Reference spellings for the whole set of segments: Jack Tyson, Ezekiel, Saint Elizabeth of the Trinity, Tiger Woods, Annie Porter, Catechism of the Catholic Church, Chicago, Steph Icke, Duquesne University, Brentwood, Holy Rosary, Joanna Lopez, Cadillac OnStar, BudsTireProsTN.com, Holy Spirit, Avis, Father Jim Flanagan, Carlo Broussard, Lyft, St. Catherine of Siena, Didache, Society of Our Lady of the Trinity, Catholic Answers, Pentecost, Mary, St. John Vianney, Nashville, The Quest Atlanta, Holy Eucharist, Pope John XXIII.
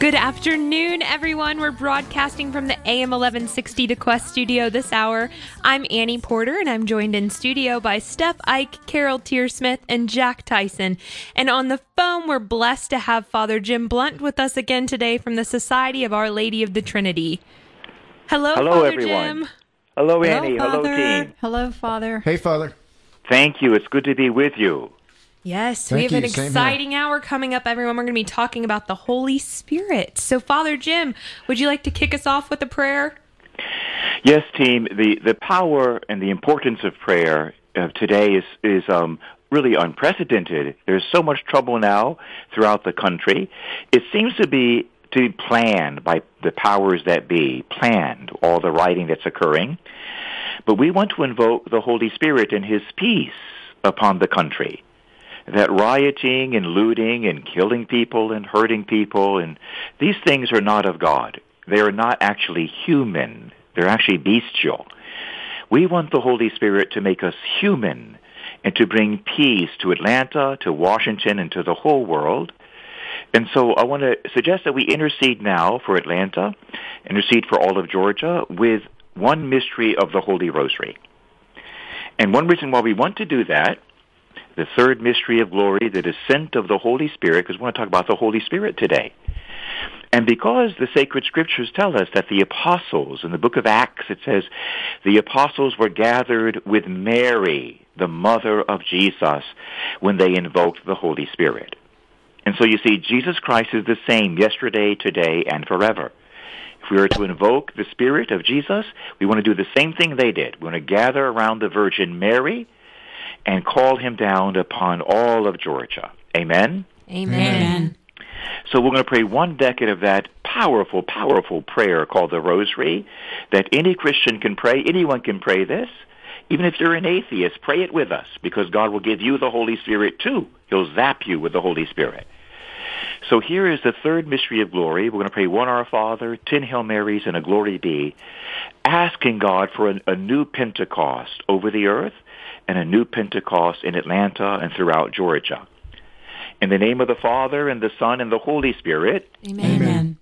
Good afternoon, everyone. We're broadcasting from the AM 1160 The Quest Studio this hour. I'm Annie Porter, and I'm joined in studio by Steph Icke, Carol Tearsmith, and Jack Tyson. And on the phone, we're blessed to have Father Jim Blunt with us again today from the Society of Our Lady of the Trinity. Hello, Father everyone. Jim. Hello, Annie. Hello, team. Hello, Father. Hey, Father. Thank you. It's good to be with you. Yes, we have an exciting hour coming up, everyone. We're going to be talking about the Holy Spirit. So, Father Jim, would you like to kick us off with a prayer? Yes, team. The power and the importance of prayer today is really unprecedented. There's so much trouble now throughout the country. It seems to be planned by the powers that be, planned all the writing that's occurring. But we want to invoke the Holy Spirit and His peace upon the country. That rioting and looting and killing people and hurting people, and these things are not of God. They are not actually human. They're actually bestial. We want the Holy Spirit to make us human and to bring peace to Atlanta, to Washington, and to the whole world. And so I want to suggest that we intercede now for Atlanta, intercede for all of Georgia with one mystery of the Holy Rosary. And one reason why we want to do that, the third mystery of glory, the descent of the Holy Spirit, because we want to talk about the Holy Spirit today. And because the sacred scriptures tell us that the apostles, in the book of Acts, it says, the apostles were gathered with Mary, the mother of Jesus, when they invoked the Holy Spirit. And so you see, Jesus Christ is the same yesterday, today, and forever. If we are to invoke the Spirit of Jesus, we want to do the same thing they did. We want to gather around the Virgin Mary and call Him down upon all of Georgia. Amen? Amen. So we're going to pray one decade of that powerful, powerful prayer called the Rosary, that any Christian can pray. Anyone can pray this. Even if you're an atheist, pray it with us, because God will give you the Holy Spirit too. He'll zap you with the Holy Spirit. So here is the third mystery of glory. We're going to pray one Our Father, 10 Hail Marys, and a Glory Be, asking God for a new Pentecost over the earth, and a new Pentecost in Atlanta and throughout Georgia. In the name of the Father, and the Son, and the Holy Spirit. Amen.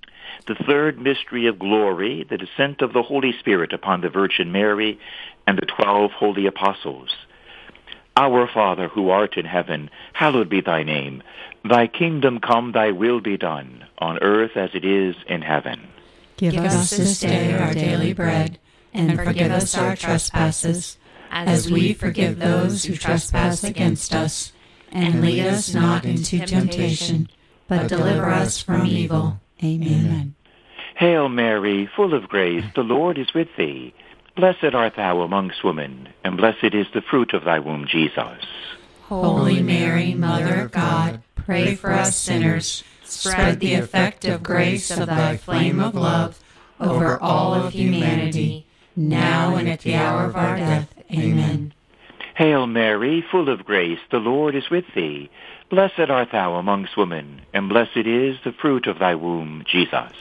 The third mystery of glory, the descent of the Holy Spirit upon the Virgin Mary and the 12 holy apostles. Our Father, who art in heaven, hallowed be thy name. Thy kingdom come, thy will be done, on earth as it is in heaven. Give us this day our daily bread, and forgive us our trespasses, as we forgive those who trespass against us. And lead us not into temptation, but deliver us from evil. Amen. Hail Mary, full of grace, the Lord is with thee. Blessed art thou amongst women, and blessed is the fruit of thy womb, Jesus. Holy Mary, Mother of God, pray for us sinners. Spread the effect of grace of thy flame of love over all of humanity, now and at the hour of our death. Amen. Hail Mary, full of grace, the Lord is with thee. Blessed art thou amongst women, and blessed is the fruit of thy womb, Jesus.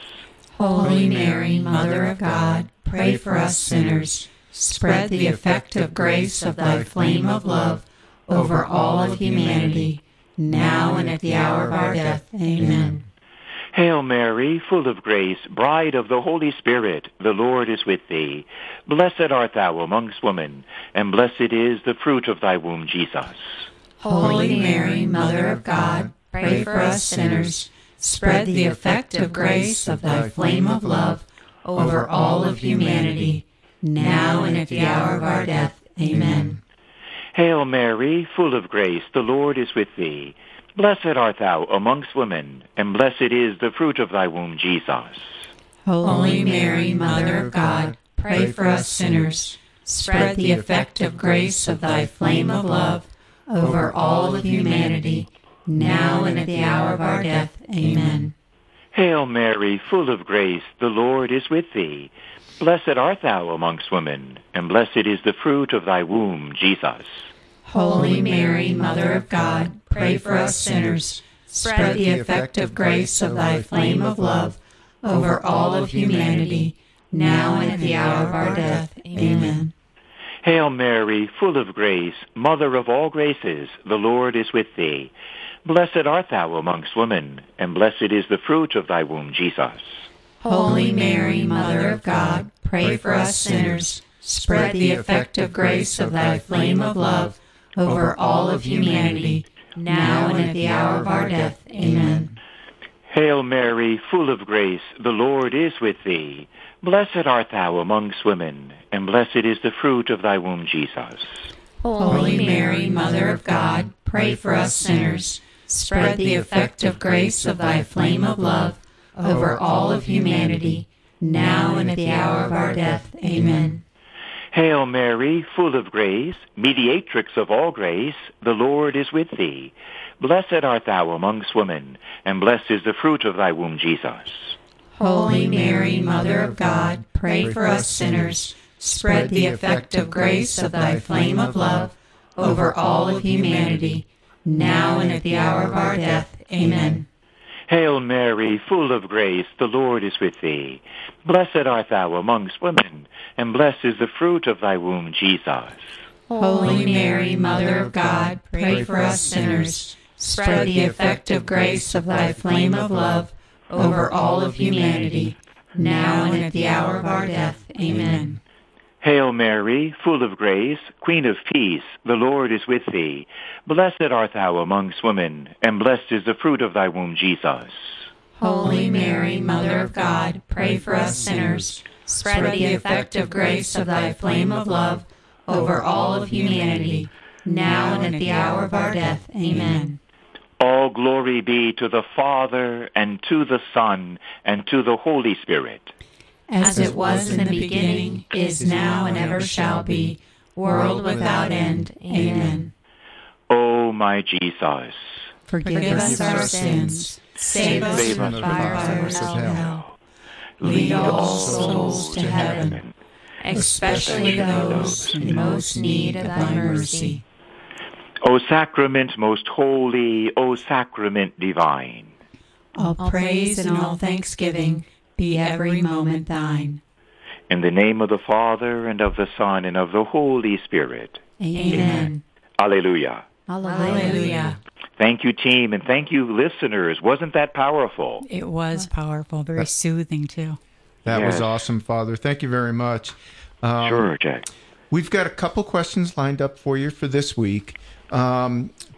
Holy Mary, Mother of God, pray for us sinners. Spread the effect of grace of thy flame of love over all of humanity, now and at the hour of our death. Amen. Hail Mary, full of grace, bride of the Holy Spirit, the Lord is with thee. Blessed art thou amongst women, and blessed is the fruit of thy womb, Jesus. Holy Mary, Mother of God, pray for us sinners. Spread the effect of grace of thy flame of love over all of humanity, now and at the hour of our death. Amen. Hail Mary, full of grace, the Lord is with thee. Blessed art thou amongst women, and blessed is the fruit of thy womb, Jesus. Holy Mary, Mother of God, pray for us sinners. Spread the effect of grace of thy flame of love over all of humanity, now and at the hour of our death. Amen. Hail Mary, full of grace, the Lord is with thee. Blessed art thou amongst women, and blessed is the fruit of thy womb, Jesus. Holy Mary, Mother of God, pray for us sinners. Spread the effect of grace of thy flame of love over all of humanity, now and at the hour of our death. Amen. Hail Mary, full of grace, Mother of all graces, the Lord is with thee. Blessed art thou amongst women, and blessed is the fruit of thy womb, Jesus. Holy Mary, Mother of God, pray for us sinners. Spread the effective grace of thy flame of love over all of humanity, now and at the hour of our death. Amen. Hail Mary, full of grace, the Lord is with thee. Blessed art thou amongst women, and blessed is the fruit of thy womb, Jesus. Holy Mary, Mother of God, pray for us sinners. Spread the effective grace of thy flame of love over all of humanity, now and at the hour of our death. Amen. Hail Mary, full of grace, mediatrix of all grace, the Lord is with thee. Blessed art thou amongst women, and blessed is the fruit of thy womb, Jesus. Holy Mary, Mother of God, pray for us sinners. Spread the effective grace of thy flame of love over all of humanity, now and at the hour of our death. Amen. Hail Mary, full of grace, the Lord is with thee. Blessed art thou amongst women, and blessed is the fruit of thy womb, Jesus. Holy Mary, Mother of God, pray for us sinners. Spread the effective grace of thy flame of love over all of humanity, now and at the hour of our death. Amen. Hail Mary, full of grace, Queen of Peace, the Lord is with thee. Blessed art thou amongst women, and blessed is the fruit of thy womb, Jesus. Holy Mary, Mother of God, pray for us sinners. Spread the effective grace of thy flame of love over all of humanity, now and at the hour of our death. Amen. All glory be to the Father, and to the Son, and to the Holy Spirit. As it was in the beginning, is now, and ever shall be, world without end. Amen. O my Jesus, forgive us our sins, save us from the fires of hell, lead all souls to heaven, especially those in most need of thy mercy. O sacrament most holy, O sacrament divine, all praise and all thanksgiving be every moment thine. In the name of the Father, and of the Son, and of the Holy Spirit. Amen. Alleluia. Alleluia. Thank you, team, and thank you, listeners. Wasn't that powerful? It was powerful. Very soothing, too. That was awesome, Father. Thank you very much. Sure, Jack. We've got a couple questions lined up for you for this week.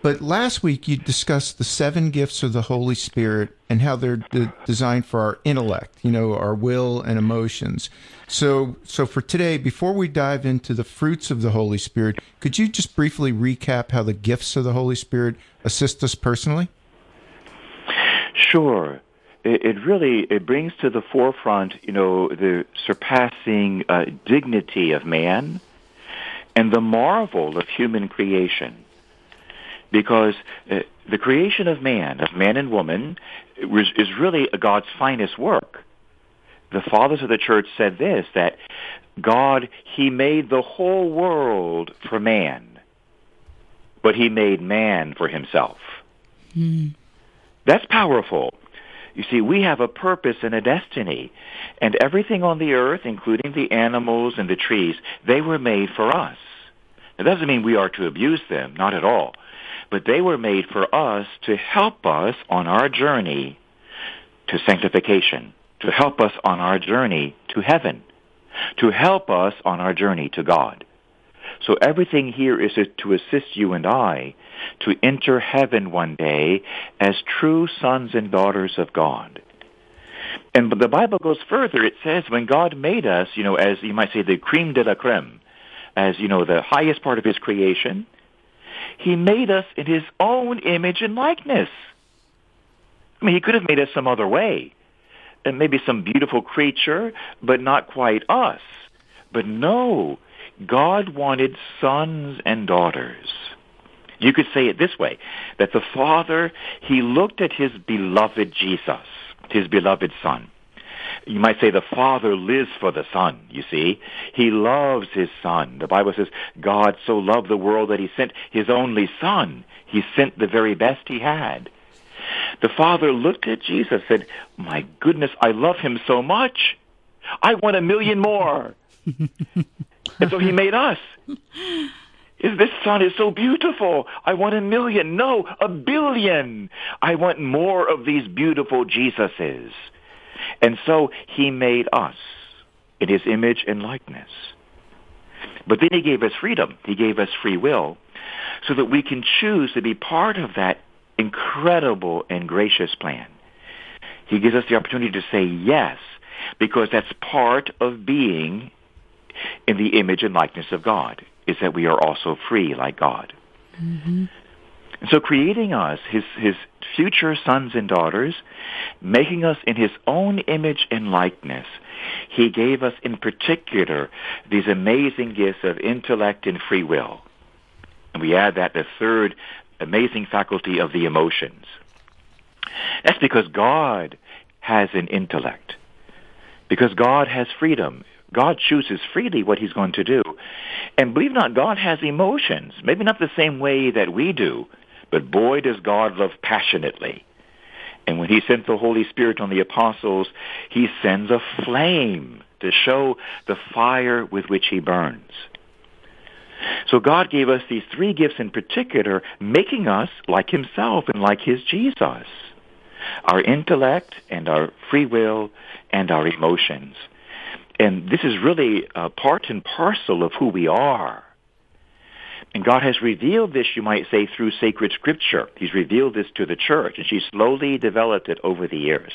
But last week you discussed the seven gifts of the Holy Spirit and how they're designed for our intellect, you know, our will and emotions. So for today, before we dive into the fruits of the Holy Spirit, could you just briefly recap how the gifts of the Holy Spirit assist us personally? Sure. It really brings to the forefront, you know, the surpassing dignity of man and the marvel of human creation. Because the creation of man and woman, is really God's finest work. The fathers of the church said this, that God, he made the whole world for man, but he made man for himself. Mm. That's powerful. You see, we have a purpose and a destiny, and everything on the earth, including the animals and the trees, they were made for us. It doesn't mean we are to abuse them, not at all. But they were made for us to help us on our journey to sanctification, to help us on our journey to heaven, to help us on our journey to God. So everything here is to assist you and I to enter heaven one day as true sons and daughters of God. And the Bible goes further. It says when God made us, you know, as you might say, the crème de la crème, as, you know, the highest part of his creation, he made us in his own image and likeness. I mean, he could have made us some other way, and maybe some beautiful creature, but not quite us. But no, God wanted sons and daughters. You could say it this way, that the Father, he looked at his beloved Jesus, his beloved Son. You might say the Father lives for the Son, you see. He loves his Son. The Bible says, God so loved the world that he sent his only Son. He sent the very best he had. The Father looked at Jesus and said, my goodness, I love him so much. I want 1,000,000 more. And so he made us. is this son is so beautiful. I want a million. No, a billion. I want more of these beautiful Jesuses. And so he made us in his image and likeness. But then he gave us freedom. He gave us free will so that we can choose to be part of that incredible and gracious plan. He gives us the opportunity to say yes, because that's part of being in the image and likeness of God, is that we are also free like God. Mm-hmm. So creating us, his future sons and daughters, making us in his own image and likeness, he gave us in particular these amazing gifts of intellect and free will. And we add that the third amazing faculty of the emotions. That's because God has an intellect, because God has freedom. God chooses freely what he's going to do. And believe it or not, God has emotions, maybe not the same way that we do, but boy, does God love passionately. And when he sent the Holy Spirit on the apostles, he sends a flame to show the fire with which he burns. So God gave us these three gifts in particular, making us like himself and like his Jesus, our intellect and our free will and our emotions. And this is really part and parcel of who we are. And God has revealed this, you might say, through sacred scripture. He's revealed this to the church, and she slowly developed it over the years.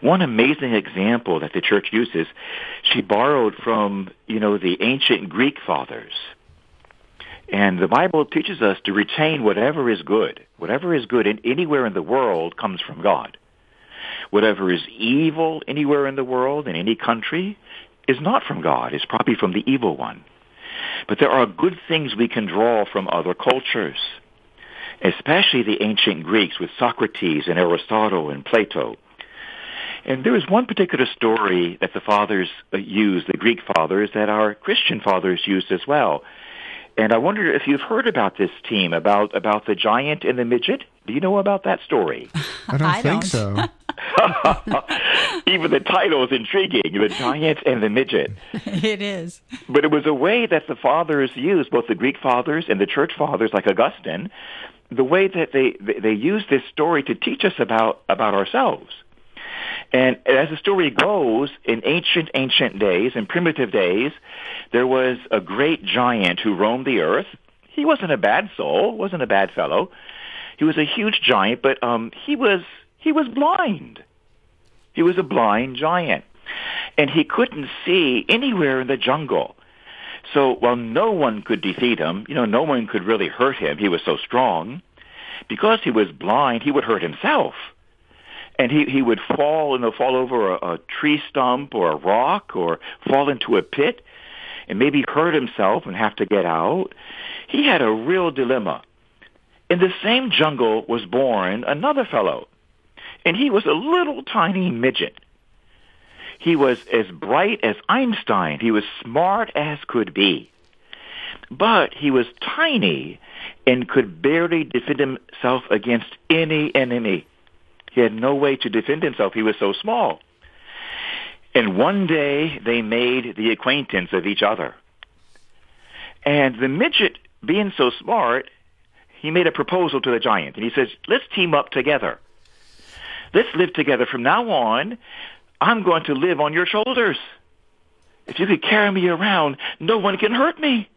One amazing example that the church uses, she borrowed from, the ancient Greek fathers. And the Bible teaches us to retain whatever is good. Whatever is good anywhere in the world comes from God. Whatever is evil anywhere in the world, in any country, is not from God. It's probably from the evil one. But there are good things we can draw from other cultures, especially the ancient Greeks with Socrates and Aristotle and Plato. And there is one particular story that the fathers used, the Greek fathers, that our Christian fathers used as well. And I wonder if you've heard about this team, about the giant and the midget. Do you know about that story? I don't think so. Even the title is intriguing, The Giant and the Midget. It is. But it was a way that the fathers used, both the Greek fathers and the church fathers like Augustine, the way that they used this story to teach us about ourselves. And as the story goes, in ancient days, in primitive days, there was a great giant who roamed the earth. He wasn't a bad soul, wasn't a bad fellow. He was a huge giant, but he was blind. He was a blind giant. And he couldn't see anywhere in the jungle. So while no one could defeat him, no one could really hurt him. He was so strong. Because he was blind, he would hurt himself. And he would fall over a tree stump or a rock, or fall into a pit and maybe hurt himself and have to get out. He had a real dilemma. In the same jungle was born another fellow, and he was a little tiny midget. He was as bright as Einstein. He was smart as could be. But he was tiny and could barely defend himself against any enemy. He had no way to defend himself. He was so small. And one day they made the acquaintance of each other. And the midget, being so smart, he made a proposal to the giant. And he says, let's team up together. Let's live together. From now on, I'm going to live on your shoulders. If you could carry me around, no one can hurt me.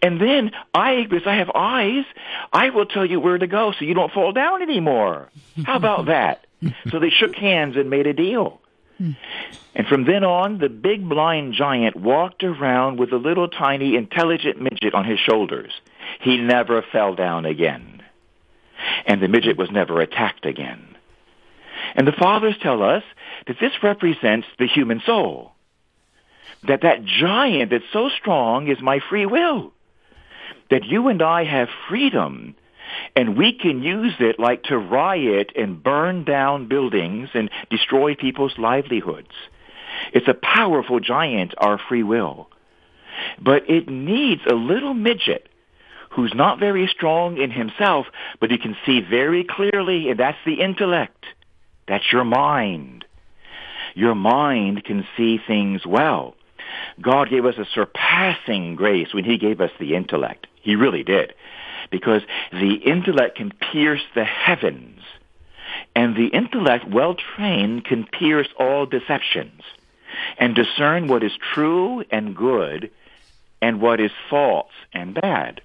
And then because I have eyes, I will tell you where to go so you don't fall down anymore. How about that? So they shook hands and made a deal. And from then on, the big blind giant walked around with a little tiny intelligent midget on his shoulders. He never fell down again. And the midget was never attacked again. And the fathers tell us that this represents the human soul, that giant that's so strong is my free will, that you and I have freedom, and we can use it like to riot and burn down buildings and destroy people's livelihoods. It's a powerful giant, our free will. But it needs a little midget who's not very strong in himself, but he can see very clearly, and that's the intellect. That's your mind. Your mind can see things well. God gave us a surpassing grace when he gave us the intellect. He really did. Because the intellect can pierce the heavens. And the intellect, well trained, can pierce all deceptions and discern what is true and good and what is false and bad.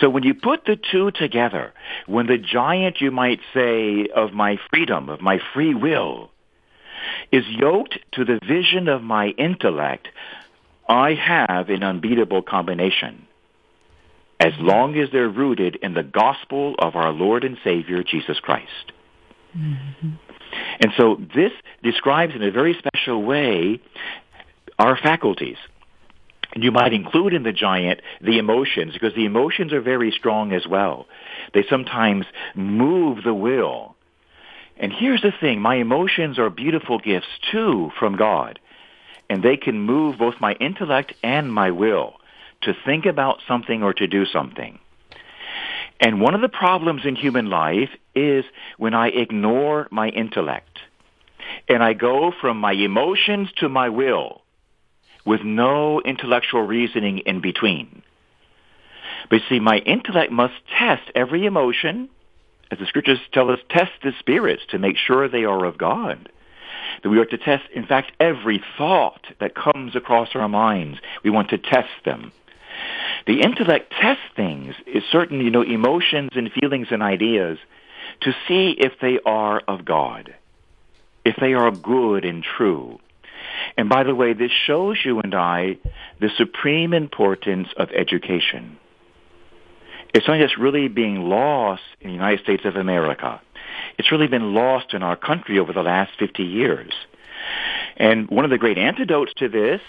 So when you put the two together, when the giant, you might say, of my freedom, of my free will, is yoked to the vision of my intellect, I have an unbeatable combination, as long as they're rooted in the gospel of our Lord and Savior, Jesus Christ. Mm-hmm. And so this describes in a very special way our faculties. And you might include in the giant the emotions, because the emotions are very strong as well. They sometimes move the will. And here's the thing, my emotions are beautiful gifts too from God, and they can move both my intellect and my will to think about something or to do something. And one of the problems in human life is when I ignore my intellect and I go from my emotions to my will with no intellectual reasoning in between. But see, my intellect must test every emotion, as the scriptures tell us, test the spirits to make sure they are of God. That we are to test, in fact, every thought that comes across our minds. We want to test them. The intellect tests things, certain, emotions and feelings and ideas, to see if they are of God, if they are good and true. And by the way, this shows you and I the supreme importance of education. It's something that's really being lost in the United States of America. It's really been lost in our country over the last 50 years. And one of the great antidotes to this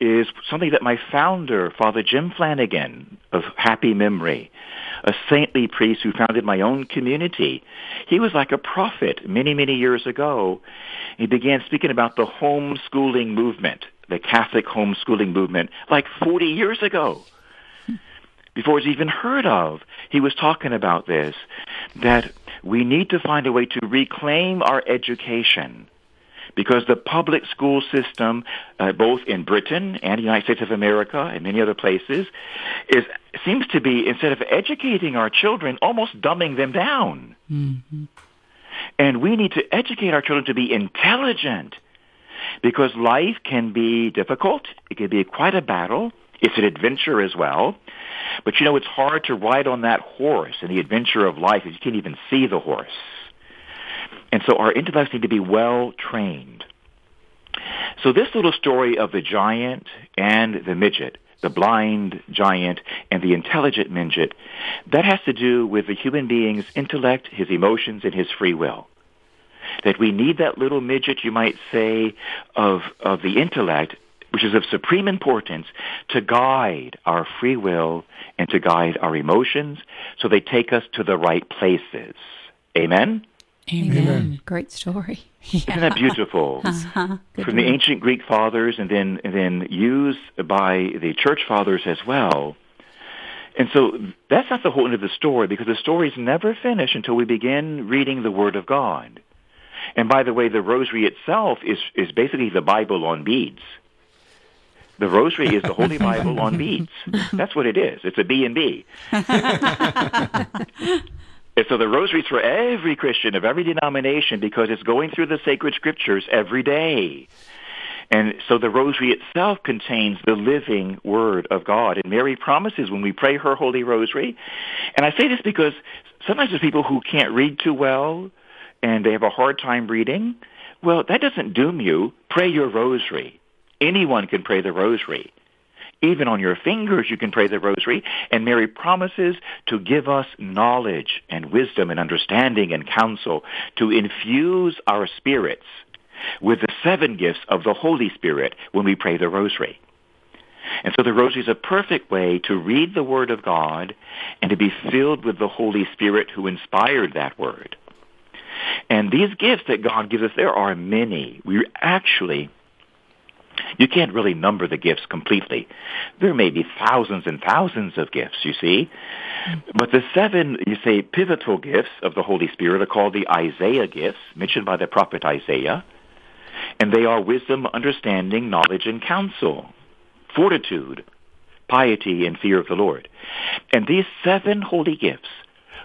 is something that my founder, Father Jim Flanagan, of happy memory, a saintly priest who founded my own community, he was like a prophet many, many years ago. He began speaking about the homeschooling movement, the Catholic homeschooling movement, like 40 years ago. Before it was even heard of, he was talking about this, that we need to find a way to reclaim our education, because the public school system, both in Britain and the United States of America and many other places, seems to be, instead of educating our children, almost dumbing them down. Mm-hmm. And we need to educate our children to be intelligent, because life can be difficult. It can be quite a battle. It's an adventure as well. But, it's hard to ride on that horse in the adventure of life if you can't even see the horse. And so our intellects need to be well-trained. So this little story of the giant and the midget, the blind giant and the intelligent midget, that has to do with the human being's intellect, his emotions, and his free will. That we need that little midget, you might say, of the intellect, which is of supreme importance, to guide our free will and to guide our emotions so they take us to the right places. Amen? Amen. Amen. Great story. Yeah. Isn't that beautiful? Uh-huh. From the ancient Greek fathers and then used by the church fathers as well. And so that's not the whole end of the story, because the story is never finished until we begin reading the Word of God. And by the way, the Rosary itself is basically the Bible on beads. The Rosary is the Holy Bible on beads. That's what it is. It's a B&B. And so the Rosary is for every Christian of every denomination, because it's going through the sacred scriptures every day. And so the Rosary itself contains the living Word of God. And Mary promises when we pray her Holy Rosary, and I say this because sometimes there's people who can't read too well and they have a hard time reading. Well, that doesn't doom you. Pray your Rosary. Anyone can pray the Rosary. Even on your fingers you can pray the Rosary. And Mary promises to give us knowledge and wisdom and understanding and counsel, to infuse our spirits with the seven gifts of the Holy Spirit when we pray the Rosary. And so the Rosary is a perfect way to read the Word of God and to be filled with the Holy Spirit who inspired that Word. And these gifts that God gives us, there are many. You can't really number the gifts completely. There may be thousands and thousands of gifts, you see. But the seven, pivotal gifts of the Holy Spirit are called the Isaiah gifts, mentioned by the prophet Isaiah. and they are wisdom, understanding, knowledge, and counsel, fortitude, piety, and fear of the Lord. And these seven holy gifts,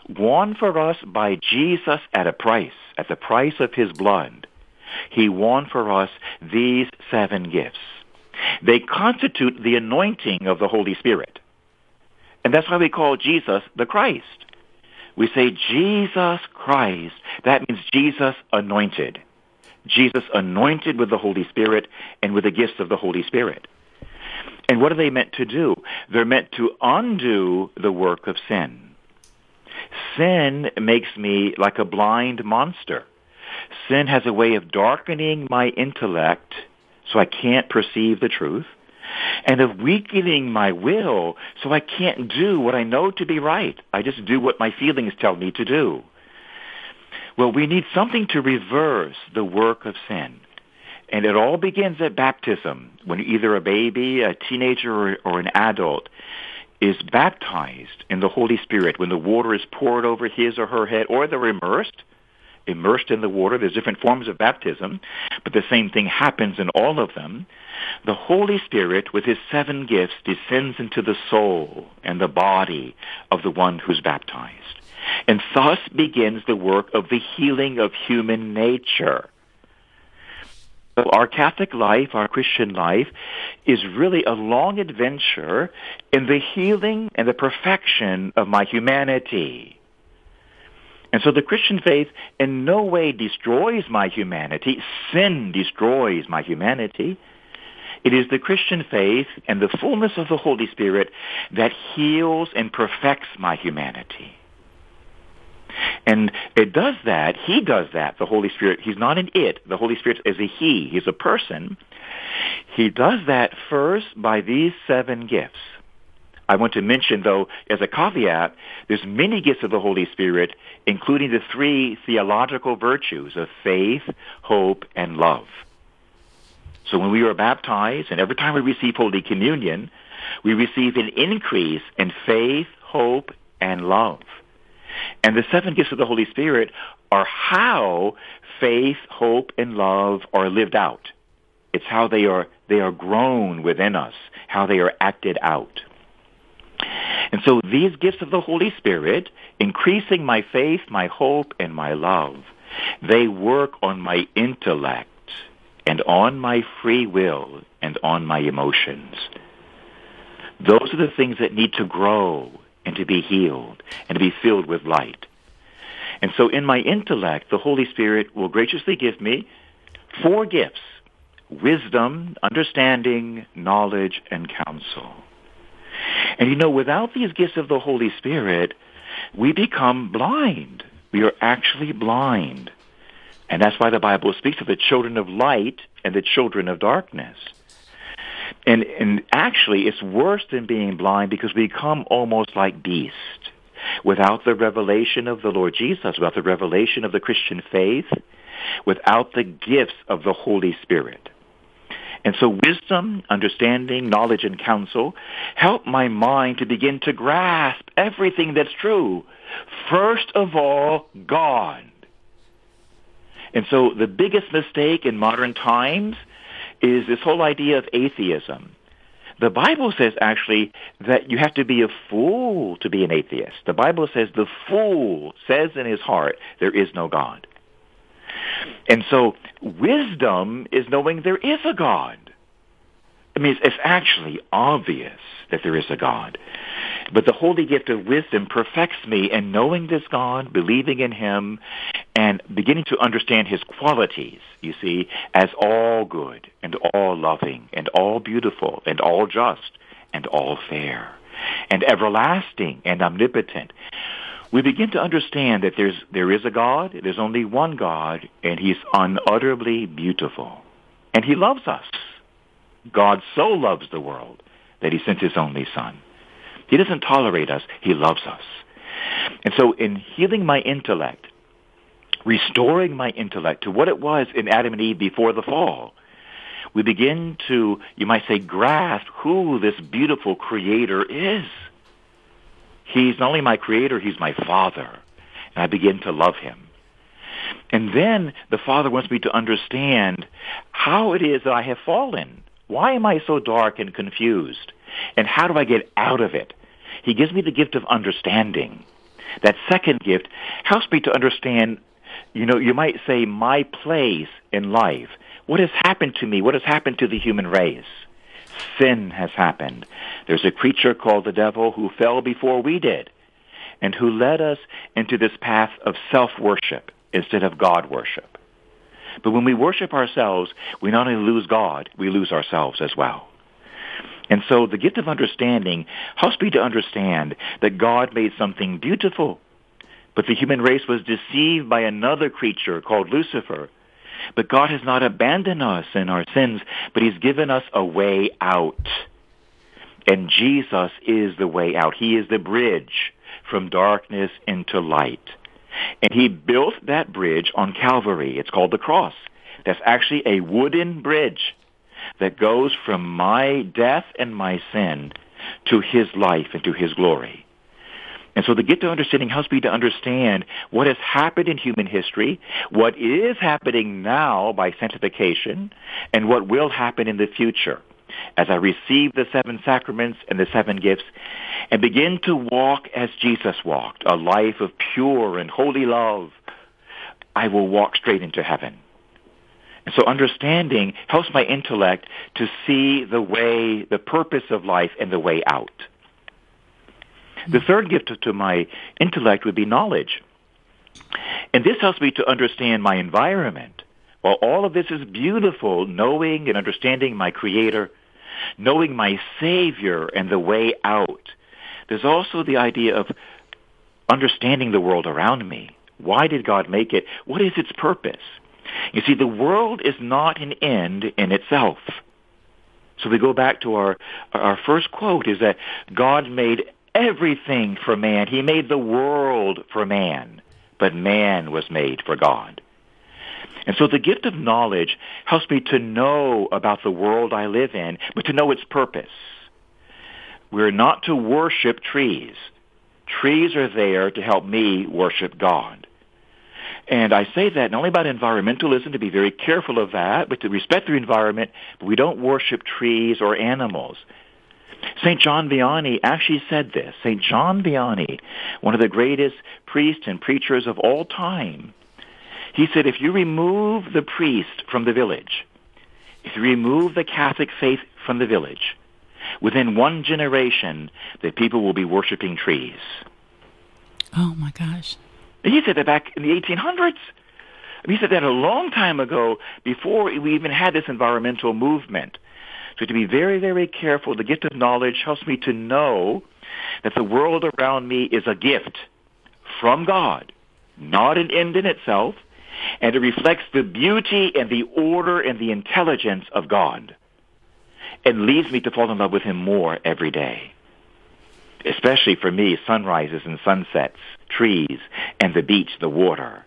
won for us by Jesus at a price, at the price of his blood, he won for us these seven gifts. They constitute the anointing of the Holy Spirit. And that's why we call Jesus the Christ. We say Jesus Christ. That means Jesus anointed. Jesus anointed with the Holy Spirit and with the gifts of the Holy Spirit. And what are they meant to do? They're meant to undo the work of sin. Sin makes me like a blind monster. Sin has a way of darkening my intellect so I can't perceive the truth, and of weakening my will so I can't do what I know to be right. I just do what my feelings tell me to do. Well, we need something to reverse the work of sin. And it all begins at baptism, when either a baby, a teenager, or an adult is baptized in the Holy Spirit, when the water is poured over his or her head, or they're immersed in the water. There's different forms of baptism, but the same thing happens in all of them. The Holy Spirit, with his seven gifts, descends into the soul and the body of the one who's baptized. And thus begins the work of the healing of human nature. So our Catholic life, our Christian life, is really a long adventure in the healing and the perfection of my humanity. And so the Christian faith in no way destroys my humanity. Sin destroys my humanity. It is the Christian faith and the fullness of the Holy Spirit that heals and perfects my humanity. And it does that, he does that, the Holy Spirit. He's not an it. The Holy Spirit is a he. He's a person. He does that first by these seven gifts. I want to mention, though, as a caveat, there's many gifts of the Holy Spirit, including the three theological virtues of faith, hope, and love. So when we are baptized, and every time we receive Holy Communion, we receive an increase in faith, hope, and love. And the seven gifts of the Holy Spirit are how faith, hope, and love are lived out. It's how they are grown within us, how they are acted out. And so these gifts of the Holy Spirit, increasing my faith, my hope, and my love, they work on my intellect and on my free will and on my emotions. Those are the things that need to grow and to be healed and to be filled with light. And so in my intellect, the Holy Spirit will graciously give me four gifts: wisdom, understanding, knowledge, and counsel. And you know, without these gifts of the Holy Spirit, we become blind. We are actually blind. And that's why the Bible speaks of the children of light and the children of darkness. And actually, it's worse than being blind, because we become almost like beasts. Without the revelation of the Lord Jesus, without the revelation of the Christian faith, without the gifts of the Holy Spirit. And so wisdom, understanding, knowledge, and counsel help my mind to begin to grasp everything that's true. First of all, God. And so the biggest mistake in modern times is this whole idea of atheism. The Bible says, actually, that you have to be a fool to be an atheist. The Bible says the fool says in his heart, there is no God. And so wisdom is knowing there is a God. I mean, it's actually obvious that there is a God. But the holy gift of wisdom perfects me in knowing this God, believing in him, and beginning to understand his qualities, you see, as all good and all loving and all beautiful and all just and all fair and everlasting and omnipotent. We begin to understand that there is a God, there's only one God, and he's unutterably beautiful. And he loves us. God so loves the world that he sent his only son. He doesn't tolerate us. He loves us. And so in healing my intellect, restoring my intellect to what it was in Adam and Eve before the fall, we begin to, you might say, grasp who this beautiful creator is. He's not only my creator, he's my father. And I begin to love him. And then the Father wants me to understand how it is that I have fallen. Why am I so dark and confused? And how do I get out of it? He gives me the gift of understanding. That second gift helps me to understand, you know, you might say, my place in life. What has happened to me? What has happened to the human race? Sin has happened. There's a creature called the devil who fell before we did and who led us into this path of self-worship instead of God worship. But when we worship ourselves, we not only lose God, we lose ourselves as well. And so the gift of understanding helps me to understand that God made something beautiful, but the human race was deceived by another creature called Lucifer. But God has not abandoned us in our sins, but he's given us a way out. And Jesus is the way out. He is the bridge from darkness into light. And he built that bridge on Calvary. It's called the cross. That's actually a wooden bridge that goes from my death and my sin to his life and to his glory. And so the gift of understanding helps me to understand what has happened in human history, what is happening now by sanctification, and what will happen in the future as I receive the seven sacraments and the seven gifts and begin to walk as Jesus walked, a life of pure and holy love. I will walk straight into heaven. And so understanding helps my intellect to see the way, the purpose of life, and the way out. The third gift to my intellect would be knowledge. And this helps me to understand my environment. While all of this is beautiful, knowing and understanding my Creator, knowing my Savior and the way out, there's also the idea of understanding the world around me. Why did God make it? What is its purpose? You see, the world is not an end in itself. So we go back to our first quote, is that God made everything for man. He made the world for man, but man was made for God. And so the gift of knowledge helps me to know about the world I live in, but to know its purpose. We're not to worship trees. Trees are there to help me worship God. And I say that not only about environmentalism, to be very careful of that, but to respect the environment, but we don't worship trees or animals. St. John Vianney actually said this. St. John Vianney, one of the greatest priests and preachers of all time, he said, if you remove the priest from the village, if you remove the Catholic faith from the village, within one generation, the people will be worshiping trees. Oh, my gosh. He said that back in the 1800s. He said that a long time ago, before we even had this environmental movement. So to be very, very careful, the gift of knowledge helps me to know that the world around me is a gift from God, not an end in itself, and it reflects the beauty and the order and the intelligence of God and leads me to fall in love with him more every day. Especially for me, sunrises and sunsets, trees, and the beach, the water.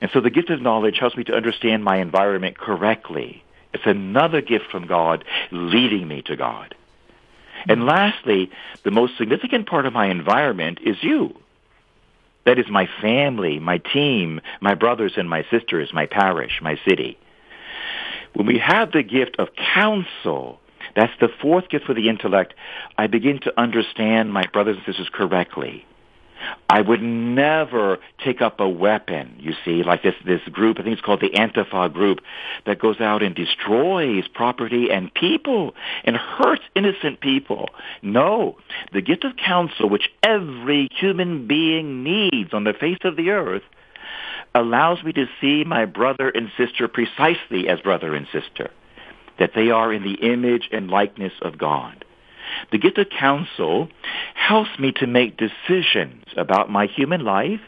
And so the gift of knowledge helps me to understand my environment correctly. It's another gift from God leading me to God. And lastly, the most significant part of my environment is you. That is my family, my team, my brothers and my sisters, my parish, my city. When we have the gift of counsel, that's the fourth gift for the intellect, I begin to understand my brothers and sisters correctly. I would never take up a weapon, you see, like this group, I think it's called the Antifa group, that goes out and destroys property and people and hurts innocent people. No, the gift of counsel, which every human being needs on the face of the earth, allows me to see my brother and sister precisely as brother and sister, that they are in the image and likeness of God. The gift of counsel helps me to make decisions about my human life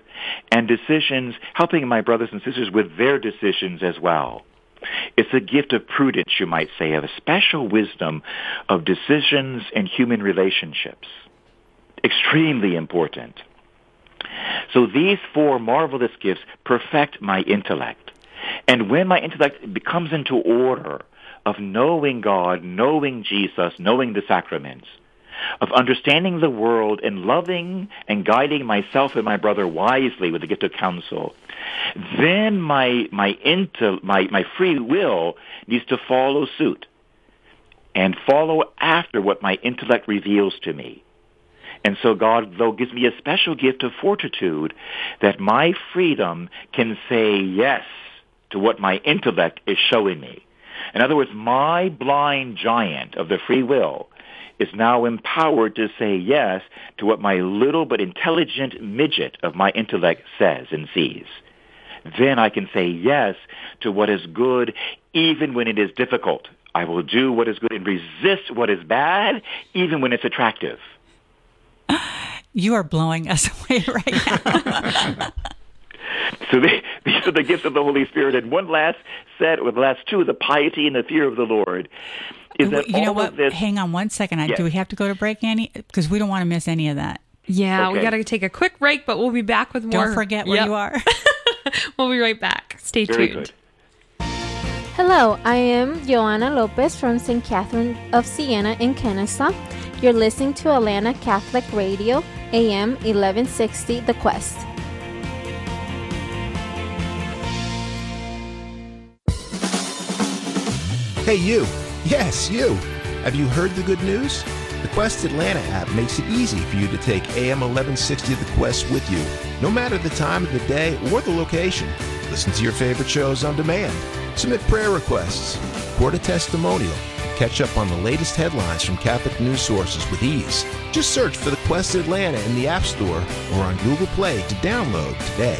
and decisions helping my brothers and sisters with their decisions as well. It's a gift of prudence, you might say, of a special wisdom of decisions and human relationships. Extremely important. So these four marvelous gifts perfect my intellect. And when my intellect becomes into order, of knowing God, knowing Jesus, knowing the sacraments, of understanding the world and loving and guiding myself and my brother wisely with the gift of counsel, then my free will needs to follow suit and follow after what my intellect reveals to me. And so God, though, gives me a special gift of fortitude that my freedom can say yes to what my intellect is showing me. In other words, my blind giant of the free will is now empowered to say yes to what my little but intelligent midget of my intellect says and sees. Then I can say yes to what is good even when it is difficult. I will do what is good and resist what is bad even when it's attractive. You are blowing us away right now. So these are the gifts of the Holy Spirit. And one last set, or the last two, the piety and the fear of the Lord. Is that you know what? Hang on one second. Yes. Do we have to go to break, Annie? Because we don't want to miss any of that. Yeah, okay. We got to take a quick break, but we'll be back with more. Don't forget where you are. We'll be right back. Stay tuned. Good. Hello, I am Joanna Lopez from St. Catherine of Siena in Kennesaw. You're listening to Atlanta Catholic Radio, AM 1160, The Quest. Hey, you. Yes, you. Have you heard the good news? The Quest Atlanta app makes it easy for you to take AM 1160 The Quest with you, no matter the time of the day or the location. Listen to your favorite shows on demand. Submit prayer requests, record a testimonial, and catch up on the latest headlines from Catholic news sources with ease. Just search for The Quest Atlanta in the App Store or on Google Play to download today.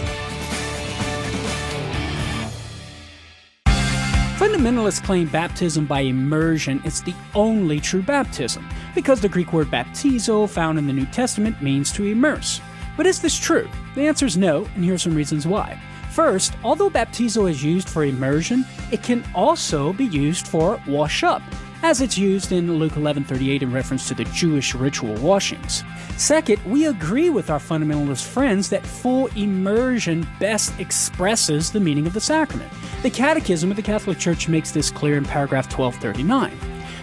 Fundamentalists claim baptism by immersion is the only true baptism, because the Greek word baptizo found in the New Testament means to immerse. But is this true? The answer is no, and here are some reasons why. First, although baptizo is used for immersion, it can also be used for wash up, as it's used in Luke 11:38 in reference to the Jewish ritual washings. Second, we agree with our fundamentalist friends that full immersion best expresses the meaning of the sacrament. The Catechism of the Catholic Church makes this clear in paragraph 1239.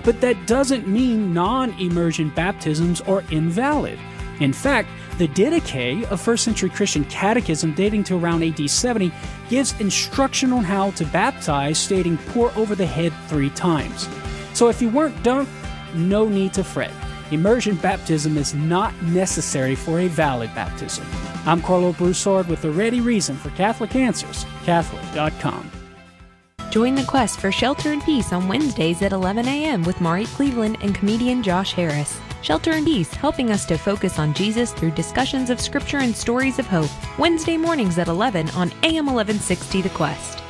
But that doesn't mean non-immersion baptisms are invalid. In fact, the Didache, a first-century Christian catechism dating to around AD 70, gives instruction on how to baptize, stating, pour over the head 3 times. So if you weren't dunked, no need to fret. Immersion baptism is not necessary for a valid baptism. I'm Carlo Broussard with the ready reason for Catholic Answers, Catholic.com. Join the quest for Shelter and Peace on Wednesdays at 11 a.m. with Marie Cleveland and comedian Josh Harris. Shelter and Peace, helping us to focus on Jesus through discussions of Scripture and stories of hope. Wednesday mornings at 11 on AM 1160 The Quest.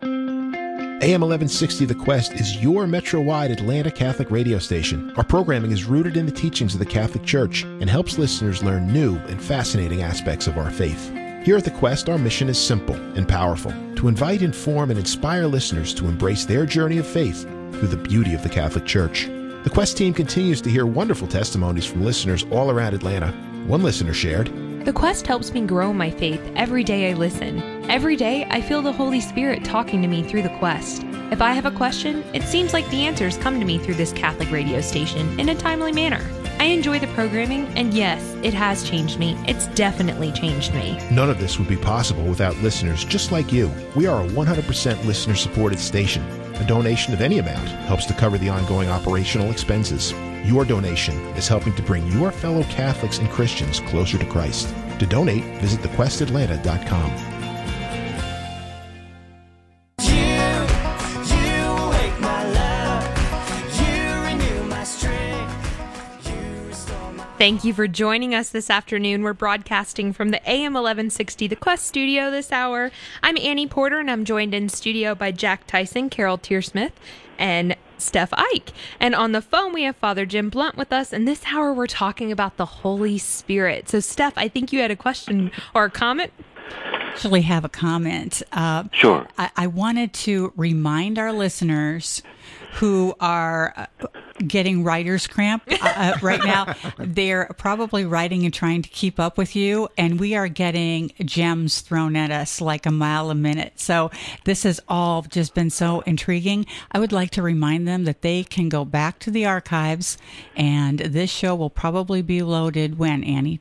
AM 1160 The Quest is your metro-wide Atlanta Catholic radio station. Our programming is rooted in the teachings of the Catholic Church and helps listeners learn new and fascinating aspects of our faith. Here at The Quest, our mission is simple and powerful: to invite, inform, and inspire listeners to embrace their journey of faith through the beauty of the Catholic Church. The Quest team continues to hear wonderful testimonies from listeners all around Atlanta. One listener shared, "The Quest helps me grow my faith every day I listen. Every day, I feel the Holy Spirit talking to me through the Quest. If I have a question, it seems like the answers come to me through this Catholic radio station in a timely manner. I enjoy the programming, and yes, it has changed me. It's definitely changed me." None of this would be possible without listeners just like you. We are a 100% listener-supported station. A donation of any amount helps to cover the ongoing operational expenses. Your donation is helping to bring your fellow Catholics and Christians closer to Christ. To donate, visit thequestatlanta.com. Thank you for joining us this afternoon. We're broadcasting from the AM 1160 The Quest Studio this hour. I'm Annie Porter, and I'm joined in studio by Jack Tyson, Carol Tearsmith, and Steph Icke. And on the phone, we have Father Jim Blunt with us, and this hour we're talking about the Holy Spirit. So, Steph, I think you had a question or a comment? Actually, have a comment. Sure. I wanted to remind our listeners who are getting writer's cramp right now. They're probably writing and trying to keep up with you, and we are getting gems thrown at us like a mile a minute. So this has all just been so intriguing. I would like to remind them that they can go back to the archives, and this show will probably be loaded when, Annie?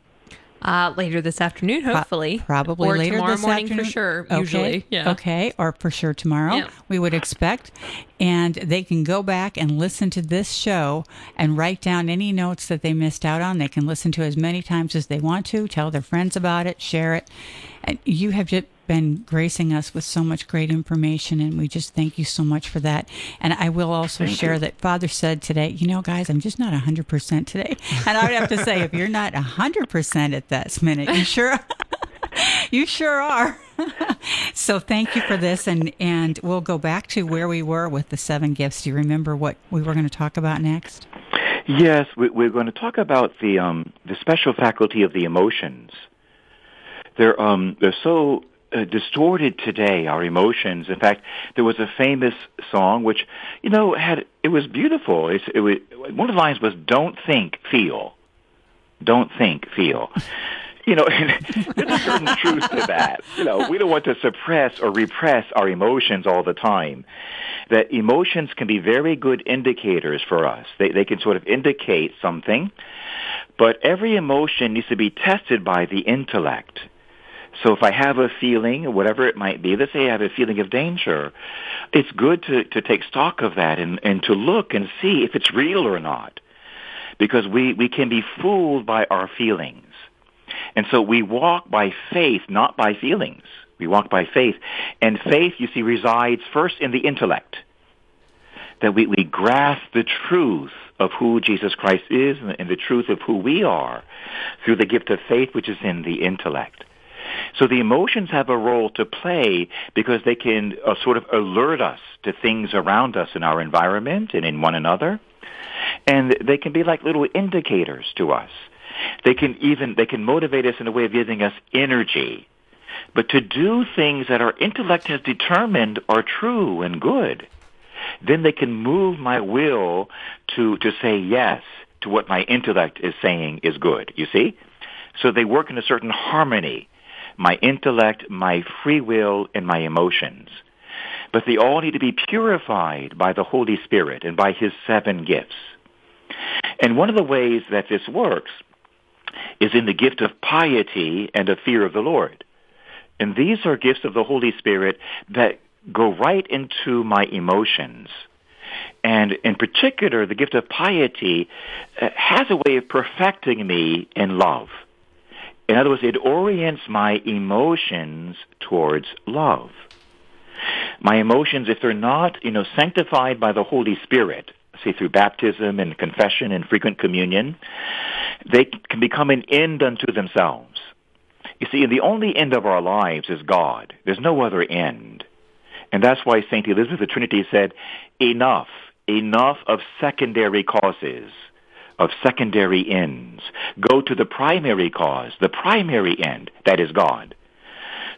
Later this afternoon, hopefully. Probably or later tomorrow this morning afternoon. For sure, okay. Usually. Yeah. Okay, or for sure tomorrow, yeah. We would expect. And they can go back and listen to this show and write down any notes that they missed out on. They can listen to as many times as they want to, tell their friends about it, share it. And you have just been gracing us with so much great information, and we just thank you so much for that. And I will also share that Father said today, you know, guys, I'm just not 100% today. And I would have to say, if you're not 100% at this minute, you sure are. So thank you for this, and we'll go back to where we were with the 7 gifts. Do you remember what we were going to talk about next? Yes, we're going to talk about the special faculty of the emotions. They're so distorted today, our emotions. In fact, there was a famous song which, you know, it was beautiful. It was, one of the lines was, "Don't think, feel. Don't think, feel." You know, there's a certain truth to that. You know, we don't want to suppress or repress our emotions all the time. That emotions can be very good indicators for us. They can sort of indicate something, but every emotion needs to be tested by the intellect. So if I have a feeling, whatever it might be, let's say I have a feeling of danger, it's good to take stock of that and to look and see if it's real or not. Because we can be fooled by our feelings. And so we walk by faith, not by feelings. We walk by faith. And faith, you see, resides first in the intellect. That we grasp the truth of who Jesus Christ is and the truth of who we are through the gift of faith, which is in the intellect. So the emotions have a role to play because they can sort of alert us to things around us in our environment and in one another. And they can be like little indicators to us. They can motivate us in a way of giving us energy. But to do things that our intellect has determined are true and good, then they can move my will to say yes to what my intellect is saying is good, you see? So they work in a certain harmony. My intellect, my free will, and my emotions. But they all need to be purified by the Holy Spirit and by His 7 gifts. And one of the ways that this works is in the gift of piety and of fear of the Lord. And these are gifts of the Holy Spirit that go right into my emotions. And in particular, the gift of piety has a way of perfecting me in love. In other words, it orients my emotions towards love. My emotions, if they're not, sanctified by the Holy Spirit, say through baptism and confession and frequent communion, they can become an end unto themselves. You see, the only end of our lives is God. There's no other end. And that's why Saint Elizabeth of the Trinity said, enough of secondary causes, of secondary ends. Go to the primary cause, the primary end, that is God.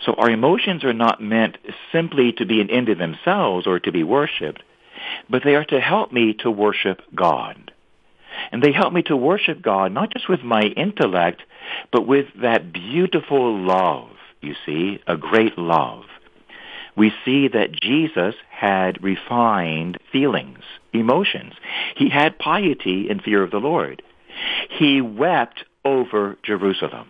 So our emotions are not meant simply to be an end in themselves or to be worshipped, but they are to help me to worship God. And they help me to worship God not just with my intellect, but with that beautiful love, you see, a great love. We see that Jesus had refined feelings, emotions. He had piety and fear of the Lord. He wept over Jerusalem.